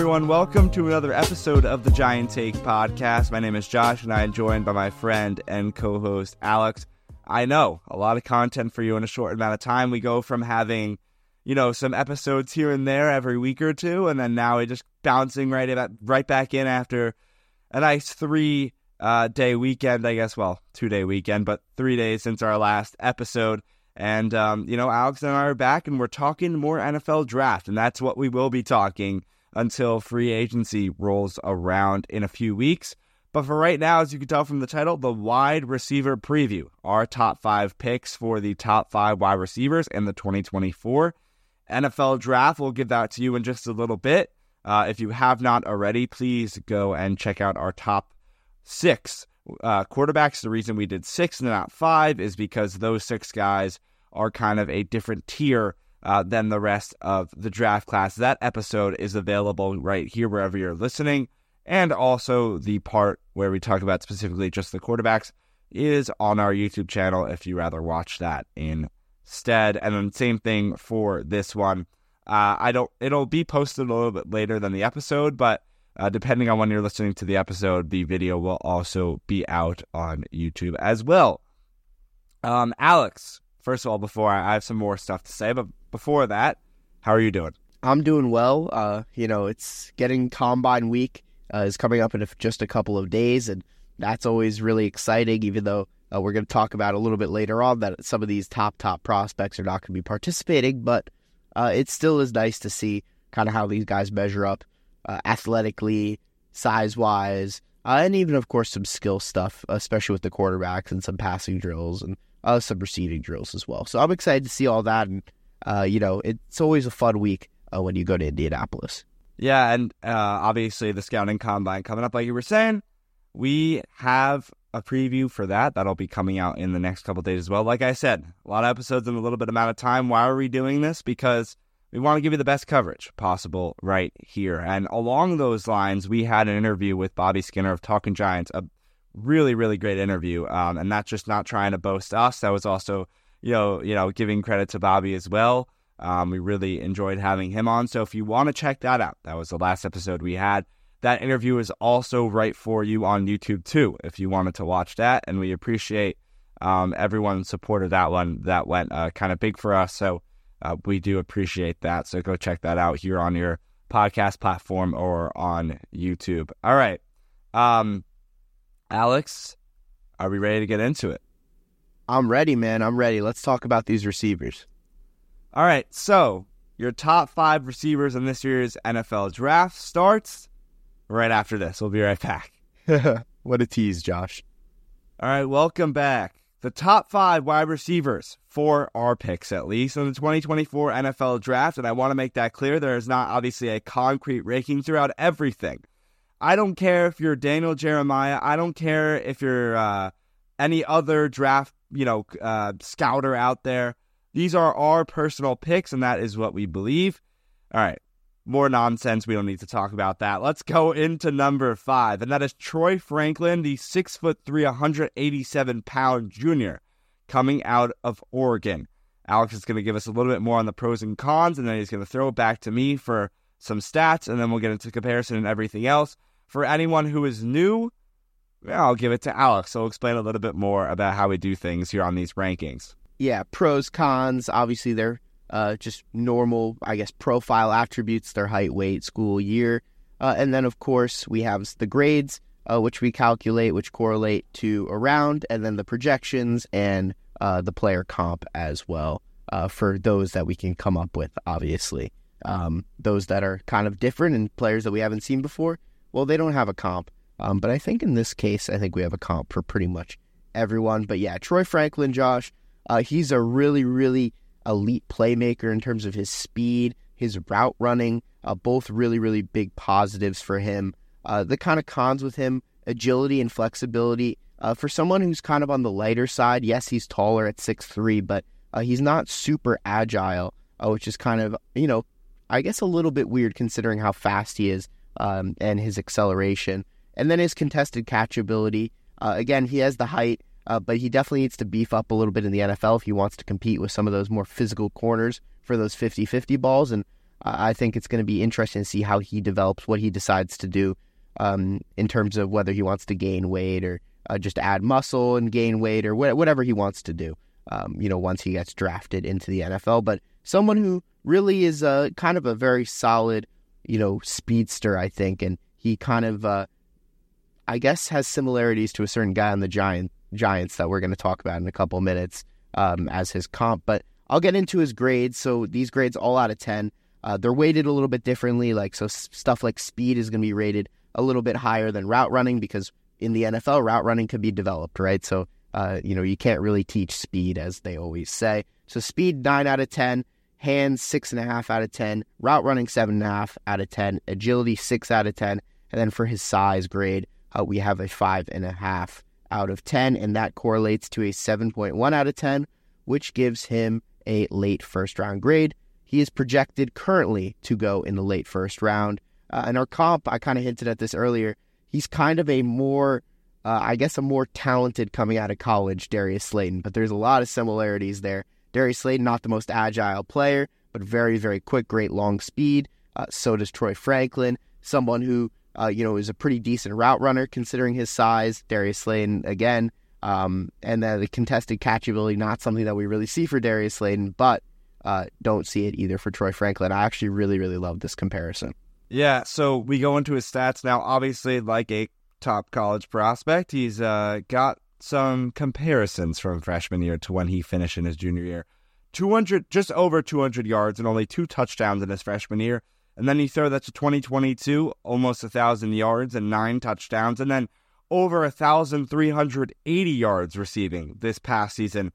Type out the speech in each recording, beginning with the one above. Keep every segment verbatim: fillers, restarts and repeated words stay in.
Everyone, welcome to another episode of the Giant Take Podcast. My name is Josh, and I am joined by my friend and co-host Alex. I know a lot of content for you in a short amount of time. We go from having, you know, some episodes here and there every week or two, and then now we're just bouncing right about right back in after a nice three uh, day weekend. I guess, well, two day weekend, but three days since our last episode. And um, you know, Alex and I are back, and we're talking more N F L draft, and that's what we will be talking until free agency rolls around in a few weeks. But for right now, as you can tell from the title, the wide receiver preview, our top five picks for the top five wide receivers in the twenty twenty-four N F L draft. We'll give that to you in just a little bit. Uh, if you have not already, please go and check out our top six uh, quarterbacks. The reason we did six and not five is because those six guys are kind of a different tier Uh, than the rest of the draft class. That episode is available right here wherever you're listening. And also the part where we talk about specifically just the quarterbacks is on our YouTube channel if you rather watch that instead. And then same thing for this one. Uh, I don't. It'll be posted a little bit later than the episode, but uh, depending on when you're listening to the episode, the video will also be out on YouTube as well. Um, Alex, first of all, before I, I have some more stuff to say, but before that, how are you doing? I'm doing well. Uh, you know, it's getting Combine week uh, is coming up in just a couple of days, and that's always really exciting, even though uh, we're going to talk about a little bit later on that some of these top, top prospects are not going to be participating, but uh, it still is nice to see kind of how these guys measure up uh, athletically, size-wise, uh, and even, of course, some skill stuff, especially with the quarterbacks and some passing drills and uh, some receiving drills as well. So I'm excited to see all that, and Uh, you know, it's always a fun week uh, when you go to Indianapolis. Yeah, and uh, obviously the Scouting Combine coming up, like you were saying. We have a preview for that. That'll be coming out in the next couple of days as well. Like I said, a lot of episodes in a little bit amount of time. Why are we doing this? Because we want to give you the best coverage possible right here. And along those lines, we had an interview with Bobby Skinner of Talking Giants, a really, really great interview. Um, and that's just not trying to boast us. That was also... You know, you know, giving credit to Bobby as well. Um, we really enjoyed having him on. So if you want to check that out, that was the last episode we had. That interview is also right for you on YouTube too, if you wanted to watch that. And we appreciate um, everyone's support of that one. That went uh, kind of big for us. So uh, we do appreciate that. So go check that out here on your podcast platform or on YouTube. All right. Um, Alex, are we ready to get into it? I'm ready, man. I'm ready. Let's talk about these receivers. All right. So your top five receivers in this year's N F L draft starts right after this. We'll be right back. What a tease, Josh. All right. Welcome back. The top five wide receivers for our picks, at least, in the twenty twenty-four N F L draft. And I want to make that clear. There is not obviously a concrete ranking throughout everything. I don't care if you're Daniel Jeremiah. I don't care if you're uh, any other draft you know, uh, scouter out there. These are our personal picks, and that is what we believe. All right, more nonsense. We don't need to talk about that. Let's go into number five, and that is Troy Franklin, the six foot three, one hundred eighty-seven pound junior coming out of Oregon. Alex is going to give us a little bit more on the pros and cons, and then he's going to throw it back to me for some stats, and then we'll get into comparison and everything else. For anyone who is new, I'll give it to Alex. So he'll explain a little bit more about how we do things here on these rankings. Yeah, pros, cons, obviously they're uh, just normal, I guess, profile attributes, their height, weight, school, year. Uh, and then, of course, we have the grades, uh, which we calculate, which correlate to a round, and then the projections and uh, the player comp as well uh, for those that we can come up with, obviously. Um, those that are kind of different and players that we haven't seen before, well, they don't have a comp. Um, but I think in this case, I think we have a comp for pretty much everyone. But yeah, Troy Franklin, Josh, uh, he's a really, really elite playmaker in terms of his speed, his route running, uh, both really, really big positives for him. Uh, the kind of cons with him, agility and flexibility. Uh, for someone who's kind of on the lighter side, yes, he's taller at six three, but uh, he's not super agile, uh, which is kind of, you know, I guess a little bit weird considering how fast he is um, and his acceleration. And then his contested catchability. Uh, again, he has the height, uh, but he definitely needs to beef up a little bit in the N F L if he wants to compete with some of those more physical corners for those fifty-fifty balls. And uh, I think it's going to be interesting to see how he develops, what he decides to do um, in terms of whether he wants to gain weight or uh, just add muscle and gain weight or wh- whatever he wants to do, um, you know, once he gets drafted into the N F L. But someone who really is a, kind of a very solid, you know, speedster, I think. And he kind of... Uh, I guess has similarities to a certain guy on the Giant, Giants that we're going to talk about in a couple minutes um, as his comp. But I'll get into his grades. So these grades all out of ten. Uh, they're weighted a little bit differently. Like so stuff like speed is going to be rated a little bit higher than route running because in the N F L, route running could be developed, right? So, uh, you know, you can't really teach speed as they always say. So speed, nine out of ten. Hands, six point five out of ten. Route running, seven point five out of ten. Agility, six out of ten. And then for his size grade, Uh, we have a five point five out of ten, and that correlates to a seven point one out of ten, which gives him a late first-round grade. He is projected currently to go in the late first round. Uh, and our comp, I kind of hinted at this earlier, he's kind of a more, uh, I guess, a more talented coming out of college Darius Slayton, but there's a lot of similarities there. Darius Slayton, not the most agile player, but very, very quick, great long speed. Uh, so does Troy Franklin, someone who... Uh, you know, is a pretty decent route runner considering his size. Darius Slayton, again, um, and then the contested catchability, not something that we really see for Darius Slayton, but uh, don't see it either for Troy Franklin. I actually really, really love this comparison. Yeah, so we go into his stats now. Obviously, like a top college prospect, he's uh, got some comparisons from freshman year to when he finished in his junior year. two hundred, just over two hundred yards and only two touchdowns in his freshman year. And then you throw that to twenty twenty-two, almost one thousand yards and nine touchdowns, and then over one thousand three hundred eighty yards receiving this past season,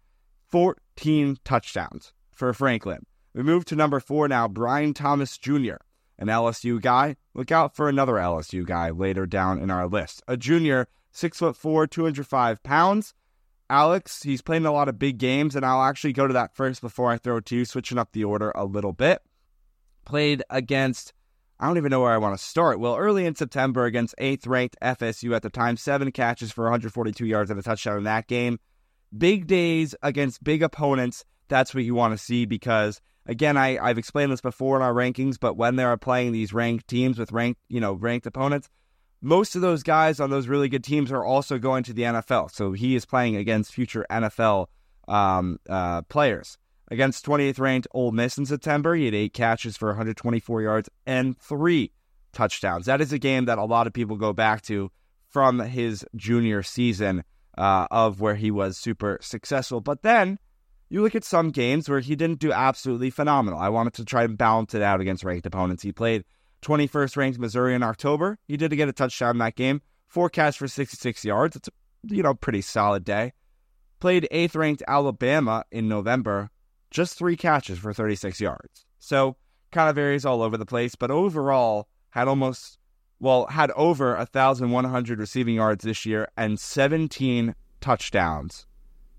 fourteen touchdowns for Franklin. We move to number four now, Brian Thomas Junior, an L S U guy. Look out for another L S U guy later down in our list. A junior, six foot four, two hundred five pounds. Alex, he's playing a lot of big games, and I'll actually go to that first before I throw it to you, switching up the order a little bit. Played against, I don't even know where I want to start. Well, early in September against eighth-ranked F S U at the time, seven catches for one hundred forty-two yards and a touchdown in that game. Big days against big opponents, that's what you want to see because, again, I, I've explained this before in our rankings, but when they are playing these ranked teams with ranked, you know, ranked opponents, most of those guys on those really good teams are also going to the N F L. So he is playing against future N F L um, uh, players. Against twenty-eighth-ranked Ole Miss in September, he had eight catches for one hundred twenty-four yards and three touchdowns. That is a game that a lot of people go back to from his junior season uh, of where he was super successful. But then you look at some games where he didn't do absolutely phenomenal. I wanted to try and balance it out against ranked opponents. He played twenty-first-ranked Missouri in October. He did get a touchdown in that game. Four catches for sixty-six yards. It's a you know pretty solid day. Played eighth-ranked Alabama in November. Just three catches for thirty-six yards. So kind of varies all over the place, but overall had almost, well, had over one thousand one hundred receiving yards this year and seventeen touchdowns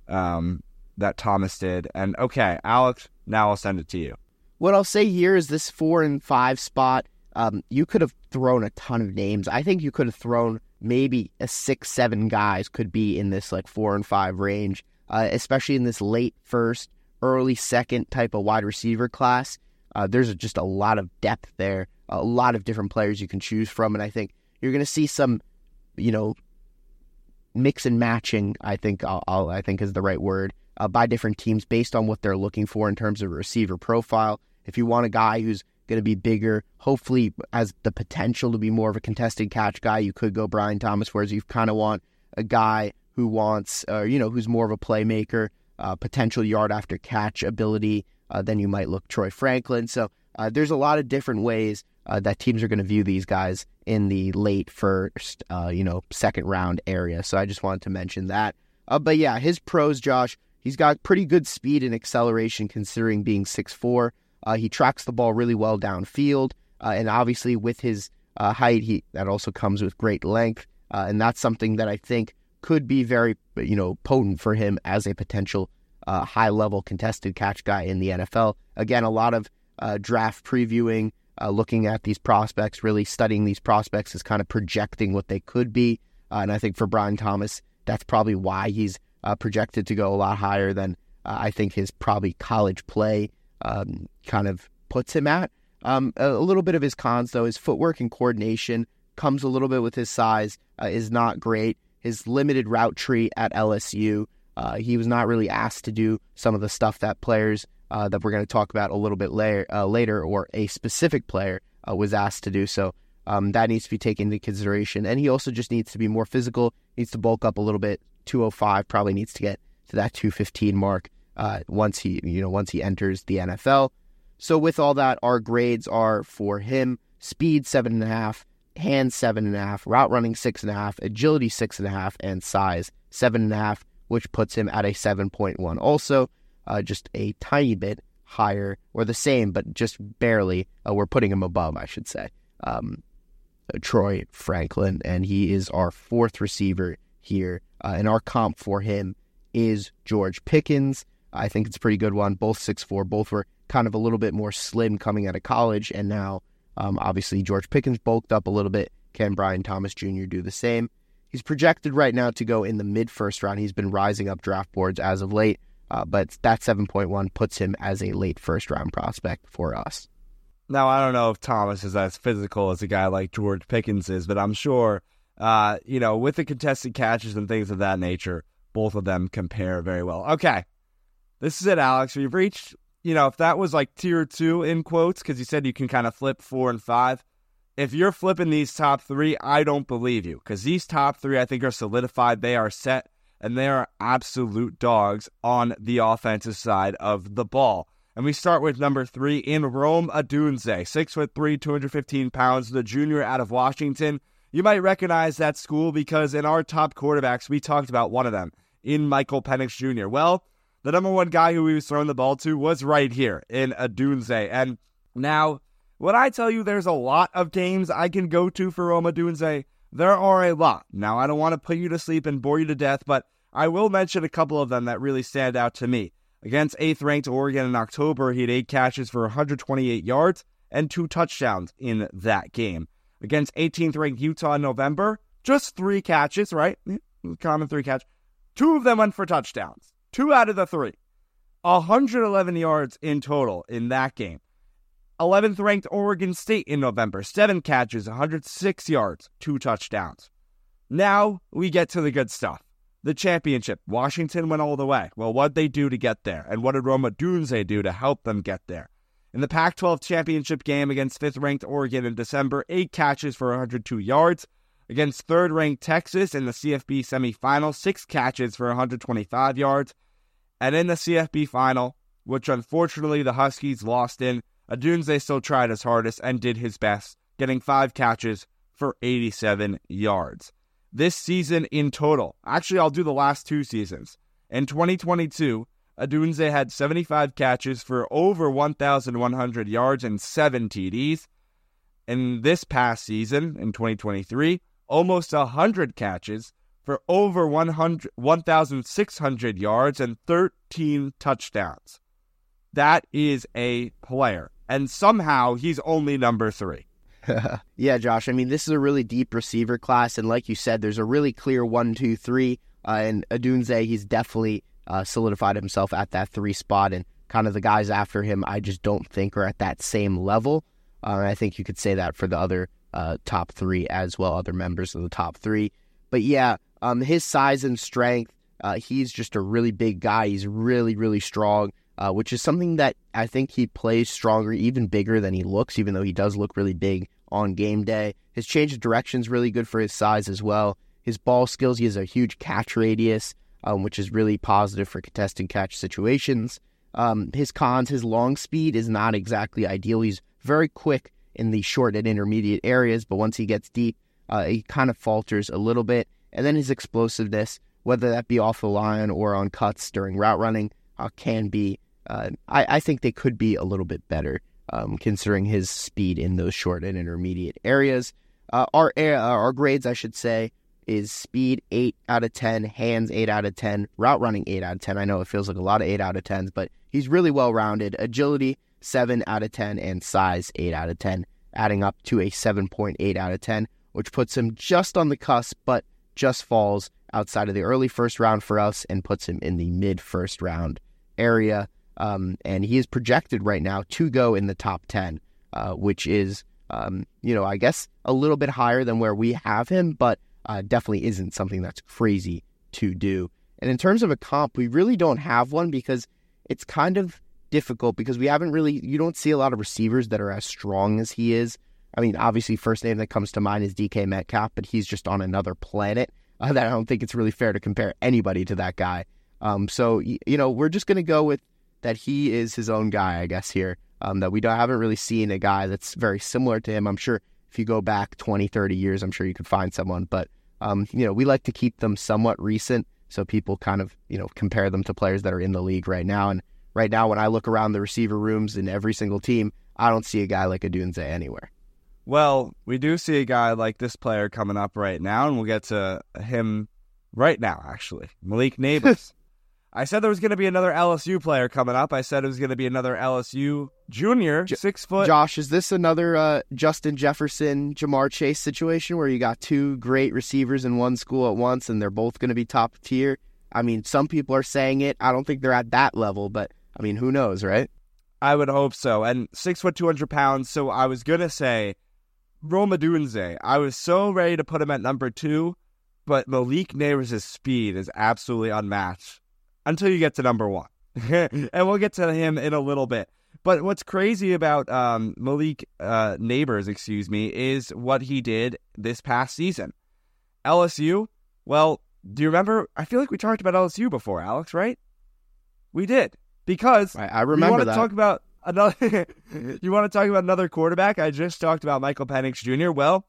um, that Thomas did. And okay, Alex, now I'll send it to you. What I'll say here is this four and five spot, um, you could have thrown a ton of names. I think you could have thrown maybe a six, seven guys could be in this like four and five range. uh, especially in this late first, early second type of wide receiver class. Uh, there's just a lot of depth there, a lot of different players you can choose from. And I think you're going to see some, you know, mix and matching, I think I'll, I'll, I think is the right word, uh, by different teams based on what they're looking for in terms of receiver profile. If you want a guy who's going to be bigger, hopefully has the potential to be more of a contested catch guy, you could go Brian Thomas, whereas you kind of want a guy who wants, uh, you know, who's more of a playmaker, uh, potential yard after catch ability, uh, then you might look Troy Franklin. So uh, there's a lot of different ways uh, that teams are going to view these guys in the late first, uh, you know, second round area. So I just wanted to mention that. Uh, but yeah, his pros, Josh, he's got pretty good speed and acceleration considering being six foot four. Uh, he tracks the ball really well downfield, uh, and obviously with his uh, height, he that also comes with great length, uh, and that's something that I think could be very, you know, potent for him as a potential uh, high-level contested catch guy in the N F L. Again, a lot of uh, draft previewing, uh, looking at these prospects, really studying these prospects is kind of projecting what they could be, uh, and I think for Brian Thomas, that's probably why he's uh, projected to go a lot higher than uh, I think his probably college play Um, kind of puts him at. Um, a, a little bit of his cons, though, his footwork and coordination comes a little bit with his size, uh, is not great. His limited route tree at L S U, uh, he was not really asked to do some of the stuff that players uh, that we're going to talk about a little bit later, uh, later or a specific player uh, was asked to do. So um, that needs to be taken into consideration. And he also just needs to be more physical, needs to bulk up a little bit. two oh five probably needs to get to that two fifteen mark. Uh, once he, you know, once he enters the N F L. So with all that, our grades are for him: speed seven and a half, hands seven and a half, route running six and a half, agility six and a half, and size seven and a half, which puts him at a seven point one. Also, uh, just a tiny bit higher, or the same, but just barely. Uh, we're putting him above, I should say, um, Troy Franklin, and he is our fourth receiver here, uh, and our comp for him is George Pickens. I think it's a pretty good one. Both six foot four, both were kind of a little bit more slim coming out of college. And now, um, obviously, George Pickens bulked up a little bit. Can Brian Thomas Junior do the same? He's projected right now to go in the mid-first round. He's been rising up draft boards as of late. Uh, but that seven point one puts him as a late first-round prospect for us. Now, I don't know if Thomas is as physical as a guy like George Pickens is, but I'm sure, uh, you know, with the contested catches and things of that nature, both of them compare very well. Okay. This is it, Alex. We've reached, you know, if that was like tier two in quotes, because you said you can kind of flip four and five. If you're flipping these top three, I don't believe you, because these top three I think are solidified. They are set, and they are absolute dogs on the offensive side of the ball. And we start with number three in Rome Odunze, six foot three, two hundred fifteen pounds, the junior out of Washington. You might recognize that school because in our top quarterbacks, we talked about one of them in Michael Penix Junior Well, the number one guy who he was throwing the ball to was right here in Odunze. And now, when I tell you there's a lot of games I can go to for Rome Odunze, there are a lot. Now, I don't want to put you to sleep and bore you to death, but I will mention a couple of them that really stand out to me. Against eighth-ranked Oregon in October, he had eight catches for one hundred twenty-eight yards and two touchdowns in that game. Against eighteenth-ranked Utah in November, just three catches, right? Common three catch. Two of them went for touchdowns. Two out of the three. one hundred eleven yards in total in that game. eleventh-ranked Oregon State in November. Seven catches, one hundred six yards, two touchdowns. Now we get to the good stuff. The championship. Washington went all the way. Well, what'd they do to get there? And what did Rome Odunze do to help them get there? In the Pac twelve championship game against fifth-ranked Oregon in December, eight catches for one hundred two yards. Against third-ranked Texas in the C F B semifinal, six catches for one hundred twenty-five yards. And in the C F B final, which unfortunately the Huskies lost in, Odunze still tried his hardest and did his best, getting five catches for eighty-seven yards. This season in total, actually I'll do the last two seasons. In twenty twenty-two, Odunze had seventy-five catches for over one thousand one hundred yards and seven T Ds. In this past season, in twenty twenty-three, almost one hundred catches for over one thousand six hundred yards and thirteen touchdowns. That is a player. And somehow he's only number three. Yeah, Josh. I mean, this is a really deep receiver class. And like you said, there's a really clear one, two, three. Uh, and Odunze, he's definitely uh, solidified himself at that three spot, and kind of the guys after him I just don't think are at that same level. Uh, and I think you could say that for the other uh, top three as well, other members of the top three. But yeah, um, his size and strength, uh, he's just a really big guy. He's really, really strong, uh, which is something that I think he plays stronger, even bigger than he looks, even though he does look really big on game day. His change of direction is really good for his size as well. His ball skills, he has a huge catch radius, um, which is really positive for contested catch situations. Um, his cons, his long speed is not exactly ideal. He's very quick in the short and intermediate areas, but once he gets deep, uh, he kind of falters a little bit. And then his explosiveness, whether that be off the line or on cuts during route running, uh, can be, uh, I, I think they could be a little bit better, um, considering his speed in those short and intermediate areas. Uh, our, uh, our grades, I should say, is speed eight out of ten, hands eight out of ten, route running eight out of ten. I know it feels like a lot of eight out of tens, but he's really well-rounded. Agility seven out of ten, and size eight out of ten, adding up to a seven point eight out of ten, which puts him just on the cusp, but just falls outside of the early first round for us and puts him in the mid-first round area. Um, and he is projected right now to go in the top ten, uh, which is, um, you know, I guess a little bit higher than where we have him, but Uh, definitely isn't something that's crazy to do. And in terms of a comp, we really don't have one because it's kind of difficult because we haven't really, you don't see a lot of receivers that are as strong as he is. I mean, obviously, first name that comes to mind is D K Metcalf, but he's just on another planet uh, that I don't think it's really fair to compare anybody to that guy. Um, so, you know, we're just going to go with that he is his own guy, I guess, here, um, that we don't, haven't really seen a guy that's very similar to him. I'm sure if you go back twenty, thirty years, I'm sure you could find someone, but Um, you know, we like to keep them somewhat recent so people kind of, you know, compare them to players that are in the league right now. And right now, when I look around the receiver rooms in every single team, I don't see a guy like Odunze anywhere. Well, we do see a guy like this player coming up right now, and we'll get to him right now, actually. Malik Nabers. I said there was going to be another L S U player coming up. I said it was going to be another L S U junior, J- six foot. Josh, is this another uh, Justin Jefferson, Ja'Marr Chase situation where you got two great receivers in one school at once and they're both going to be top tier? I mean, some people are saying it. I don't think they're at that level, but I mean, who knows, right? I would hope so. And six foot, two hundred pounds. So I was going to say Rome Odunze. I was so ready to put him at number two, but Malik Nabers' speed is absolutely unmatched. Until you get to number one. And we'll get to him in a little bit. But what's crazy about um, Malik uh, Nabers, excuse me, is what he did this past season. L S U, well, do you remember? I feel like we talked about L S U before, Alex, right? We did. Because I, I remember you want to that. talk about another you want to talk about another quarterback. I just talked about Michael Penix Junior Well,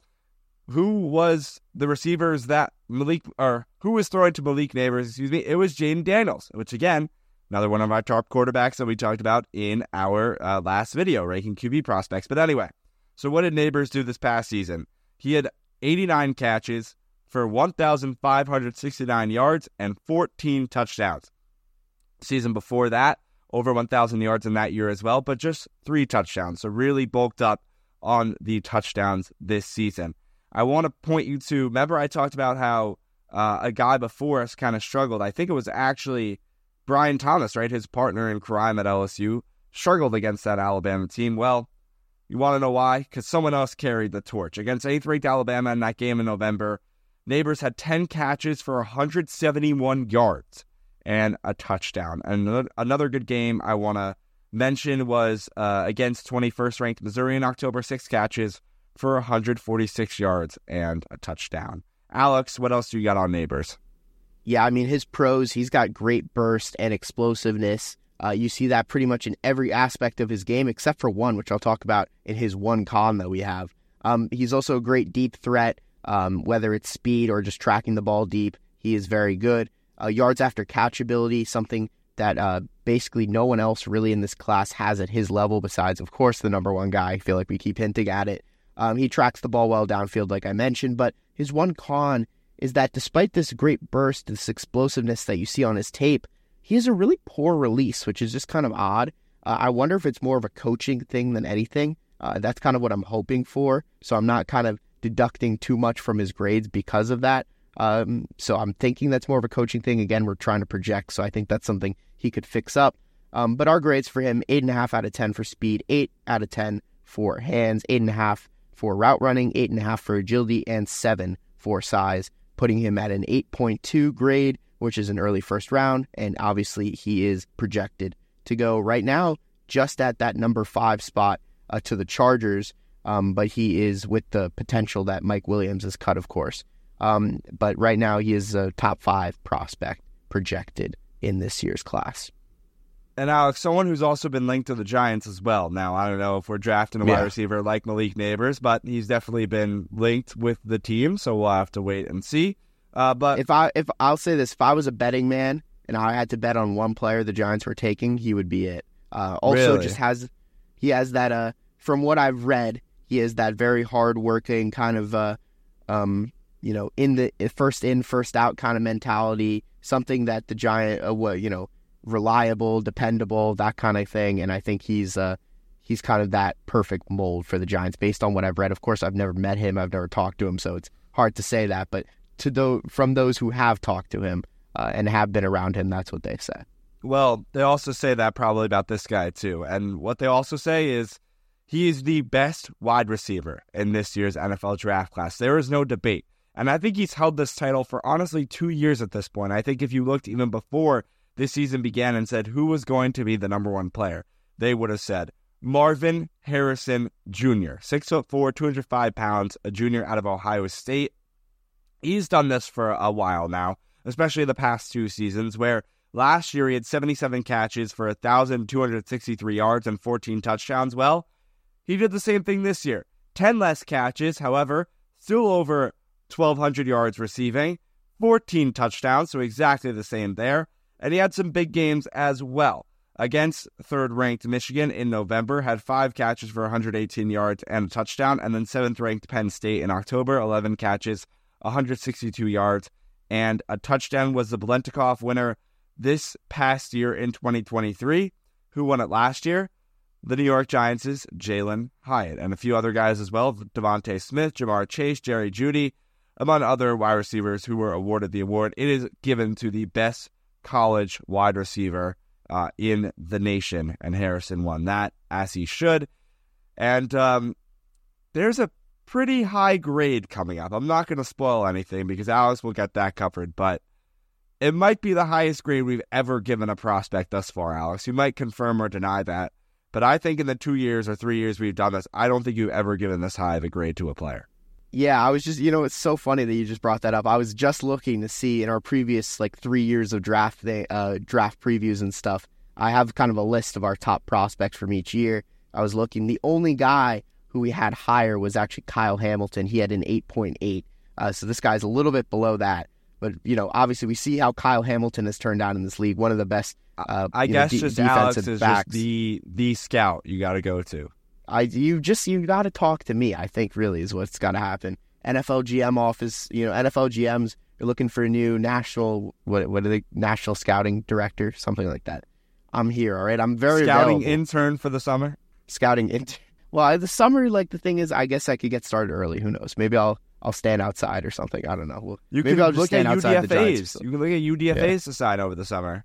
who was the receivers that Malik, or who was throwing to Malik Nabers, excuse me, it was Jayden Daniels, which again, another one of our top quarterbacks that we talked about in our uh, last video, ranking Q B prospects. But anyway, so what did Nabers do this past season? He had eighty-nine catches for one thousand five hundred sixty-nine yards and fourteen touchdowns. Season before that, over one thousand yards in that year as well, but just three touchdowns. So really bulked up on the touchdowns this season. I want to point you to, remember I talked about how uh, a guy before us kind of struggled. I think it was actually Brian Thomas, right? His partner in crime at L S U struggled against that Alabama team. Well, you want to know why? Because someone else carried the torch. Against eighth-ranked Alabama in that game in November, Nabers had ten catches for one hundred seventy-one yards and a touchdown. And another good game I want to mention was uh, against twenty-first ranked Missouri in October, six catches for one hundred forty-six yards and a touchdown. Alex, what else do you got on Nabers? Yeah, I mean, his pros, he's got great burst and explosiveness. Uh, you see that pretty much in every aspect of his game, except for one, which I'll talk about in his one con that we have. Um, he's also a great deep threat, um, whether it's speed or just tracking the ball deep. He is very good. Uh, yards after catch ability, something that uh, basically no one else really in this class has at his level besides, of course, the number one guy. I feel like we keep hinting at it. Um, he tracks the ball well downfield, like I mentioned, but his one con is that despite this great burst, this explosiveness that you see on his tape, he has a really poor release, which is just kind of odd. Uh, I wonder if it's more of a coaching thing than anything. Uh, that's kind of what I'm hoping for, so I'm not kind of deducting too much from his grades because of that. Um, so I'm thinking that's more of a coaching thing. Again, we're trying to project, so I think that's something he could fix up. Um, but our grades for him, eight point five out of ten for speed, eight out of ten for hands, eight point five for route running, eight point five for agility, and seven for size, putting him at an eight point two grade, which is an early first round, and obviously he is projected to go right now just at that number five spot uh, to the Chargers, um, but he is with the potential that Mike Williams is cut, of course. Um, but right now he is a top five prospect projected in this year's class. And Alex, someone who's also been linked to the Giants as well. Now, I don't know if we're drafting a yeah. wide receiver like Malik Nabers, but he's definitely been linked with the team, so we'll have to wait and see. Uh, but if I, if I'll say this, if I was a betting man and I had to bet on one player the Giants were taking, he would be it. Uh, also, really? just has he has that. Uh, from what I've read, he is that very hardworking kind of, uh, um, you know, in the first in, first out kind of mentality. Something that the Giant, uh, you know. reliable, dependable, that kind of thing. And I think he's uh, he's kind of that perfect mold for the Giants based on what I've read. Of course, I've never met him. I've never talked to him, so it's hard to say that. But to those, from those who have talked to him uh, and have been around him, that's what they say. Well, they also say that probably about this guy, too. And what they also say is he is the best wide receiver in this year's N F L draft class. There is no debate. And I think he's held this title for, honestly, two years at this point. I think if you looked even before this season began and said who was going to be the number one player, they would have said Marvin Harrison Junior, six foot four, two hundred five pounds, a junior out of Ohio State. He's done this for a while now, especially the past two seasons, where last year he had seventy-seven catches for one thousand two hundred sixty-three yards and fourteen touchdowns. Well, he did the same thing this year. ten less catches, however, still over twelve hundred yards receiving, fourteen touchdowns, so exactly the same there. And he had some big games as well. Against third-ranked Michigan in November, had five catches for one hundred eighteen yards and a touchdown. And then seventh-ranked Penn State in October, eleven catches, one hundred sixty-two yards, and a touchdown. Was the Biletnikoff winner this past year in twenty twenty-three. Who won it last year? The New York Giants' Jalen Hyatt and a few other guys as well, Devontae Smith, Ja'Marr Chase, Jerry Jeudy, among other wide receivers who were awarded the award. It is given to the best college wide receiver uh, in the nation, and Harrison won that, as he should. And um, there's a pretty high grade coming up. I'm not going to spoil anything because Alex will get that covered, but it might be the highest grade we've ever given a prospect thus far, Alex. You might confirm or deny that, but I think in the two years or three years we've done this, I don't think you've ever given this high of a grade to a player. Yeah, I was just, you know, it's so funny that you just brought that up. I was just looking to see in our previous, like, three years of draft uh, draft previews and stuff, I have kind of a list of our top prospects from each year. I was looking. The only guy who we had higher was actually Kyle Hamilton. He had an eight point eight. Uh, so this guy's a little bit below that. But, you know, obviously we see how Kyle Hamilton has turned out in this league. One of the best uh, I guess know, de- just Alex is backs. Just the, the scout you got to go to. I, you just, you got to talk to me, I think, really, is what's got to happen. N F L G M office, you know, N F L G Ms are looking for a new national, what what are they, national scouting director, something like that. I'm here, all right? I'm very Scouting available. Intern for the summer? Scouting intern. Well, the summer, like, the thing is, I guess I could get started early. Who knows? Maybe I'll I'll stand outside or something. I don't know. Well, you maybe I'll just stand outside the Giants. You can look at U D F As yeah. to sign over the summer.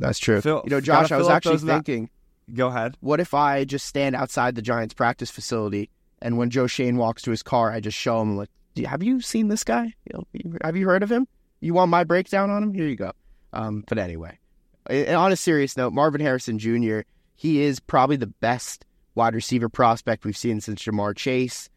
That's true. Fill, you know, Josh, I was actually thinking... That. Go ahead. What if I just stand outside the Giants practice facility, and when Joe Shane walks to his car, I just show him, like, have you seen this guy? You know, have you heard of him? You want my breakdown on him? Here you go. Um, but anyway, and on a serious note, Marvin Harrison Junior, he is probably the best wide receiver prospect we've seen since Ja'Marr Chase.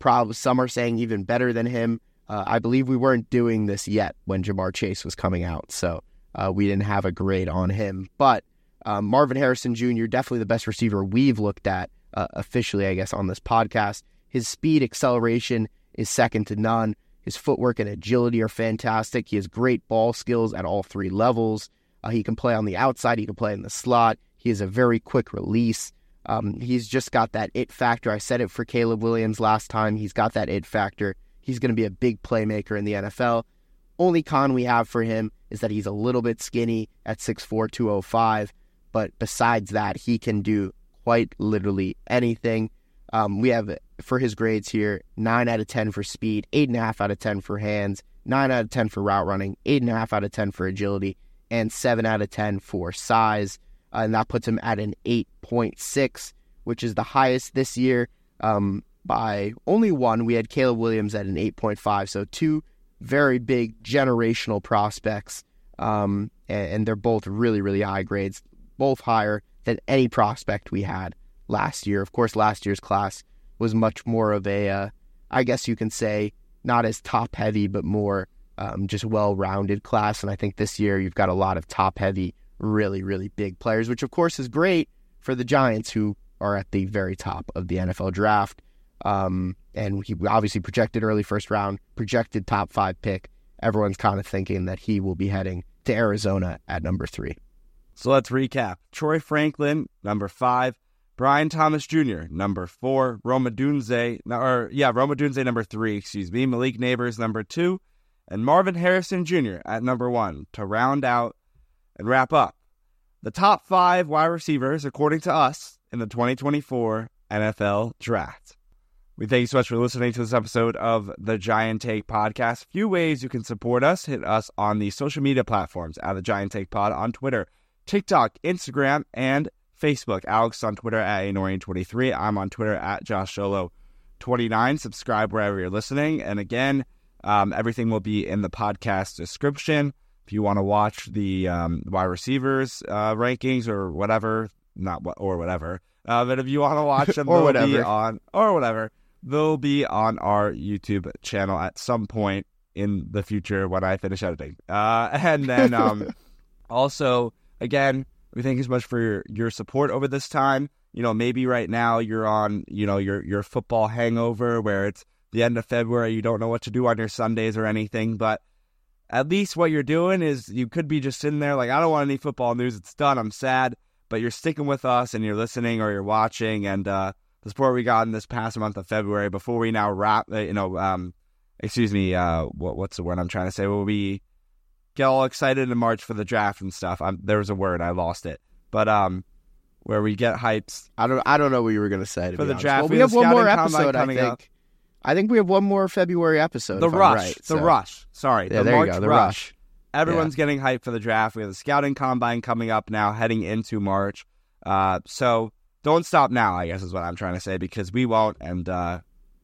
Probably some are saying even better than him. Uh, I believe we weren't doing this yet when Ja'Marr Chase was coming out, so uh, we didn't have a grade on him, but Um, Marvin Harrison Junior, definitely the best receiver we've looked at uh, officially, I guess, on this podcast. His speed acceleration is second to none. His footwork and agility are fantastic. He has great ball skills at all three levels. Uh, he can play on the outside. He can play in the slot. He has a very quick release. Um, he's just got that it factor. I said it for Caleb Williams last time. He's got that it factor. He's going to be a big playmaker in the N F L. Only con we have for him is that he's a little bit skinny at six four, two oh five. But besides that, he can do quite literally anything. Um, we have, for his grades here, nine out of ten for speed, eight point five out of ten for hands, nine out of ten for route running, eight point five out of ten for agility, and seven out of ten for size. Uh, and that puts him at an eight point six, which is the highest this year um, by only one. We had Caleb Williams at an eight point five, so two very big generational prospects, um, and, and they're both really, really high grades, both higher than any prospect we had last year. Of course, last year's class was much more of a, uh, I guess you can say, not as top-heavy, but more um, just well-rounded class. And I think this year you've got a lot of top-heavy, really, really big players, which, of course, is great for the Giants, who are at the very top of the N F L draft. Um, and he obviously projected early first round, projected top five pick. Everyone's kind of thinking that he will be heading to Arizona at number three. So let's recap. Troy Franklin, number five. Brian Thomas Junior, number four. Rome Odunze, or yeah, Rome Odunze, number three, excuse me. Malik Nabers, number two. And Marvin Harrison Junior at number one to round out and wrap up the top five wide receivers, according to us, in the twenty twenty-four N F L Draft. We thank you so much for listening to this episode of The Giant Take Podcast. A few ways you can support us. Hit us on the social media platforms at The Giant Take Pod on Twitter, TikTok, Instagram, and Facebook. Alex on Twitter at A N Orian twenty-three. I'm on Twitter at Josh Solo twenty-nine. Subscribe wherever you're listening. And again, um, everything will be in the podcast description. If you want to watch the um, wide receivers uh, rankings or whatever, not what or whatever, uh, but if you want to watch them, or whatever, be on or whatever, they'll be on our YouTube channel at some point in the future when I finish editing. Uh, and then um, also, again, we thank you so much for your, your support over this time. You know, maybe right now you're on, you know, your your football hangover where it's the end of February. You don't know what to do on your Sundays or anything, but at least what you're doing is you could be just sitting there like, I don't want any football news. It's done. I'm sad, but you're sticking with us and you're listening or you're watching. And uh, the support we got in this past month of February before we now wrap, you know, um, excuse me, uh, what what's the word I'm trying to say? Will we get all excited in March for the draft and stuff? I'm, there was a word. I lost it. But um, where we get hypes. I don't I don't know what you were going to say. To for the honest. draft. Well, we, we have one more episode, I think. Up. I think we have one more February episode. The Rush. Right, the so. Rush. Sorry. Yeah, the March the rush. rush. Everyone's yeah. getting hyped for the draft. We have the scouting combine coming up now, heading into March. Uh, so don't stop now, I guess is what I'm trying to say, because we won't. And uh,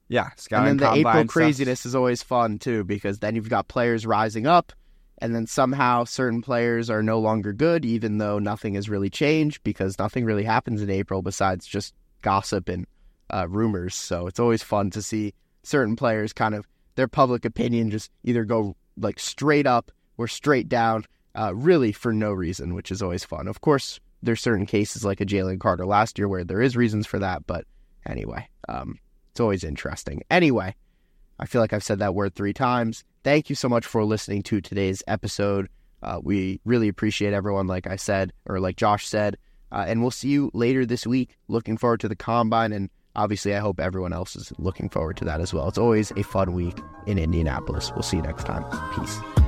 yeah, scouting combine. And then the April stuff. Craziness is always fun, too, because then you've got players rising up, and then somehow certain players are no longer good, even though nothing has really changed, because nothing really happens in April besides just gossip and uh, rumors. So it's always fun to see certain players kind of their public opinion just either go like straight up or straight down, uh, really for no reason, which is always fun. Of course, there's certain cases like a Jalen Carter last year where there is reasons for that. But anyway, um, it's always interesting. Anyway, I feel like I've said that word three times. Thank you so much for listening to today's episode. Uh, we really appreciate everyone, like I said, or like Josh said. Uh, and we'll see you later this week. Looking forward to the Combine. And obviously, I hope everyone else is looking forward to that as well. It's always a fun week in Indianapolis. We'll see you next time. Peace.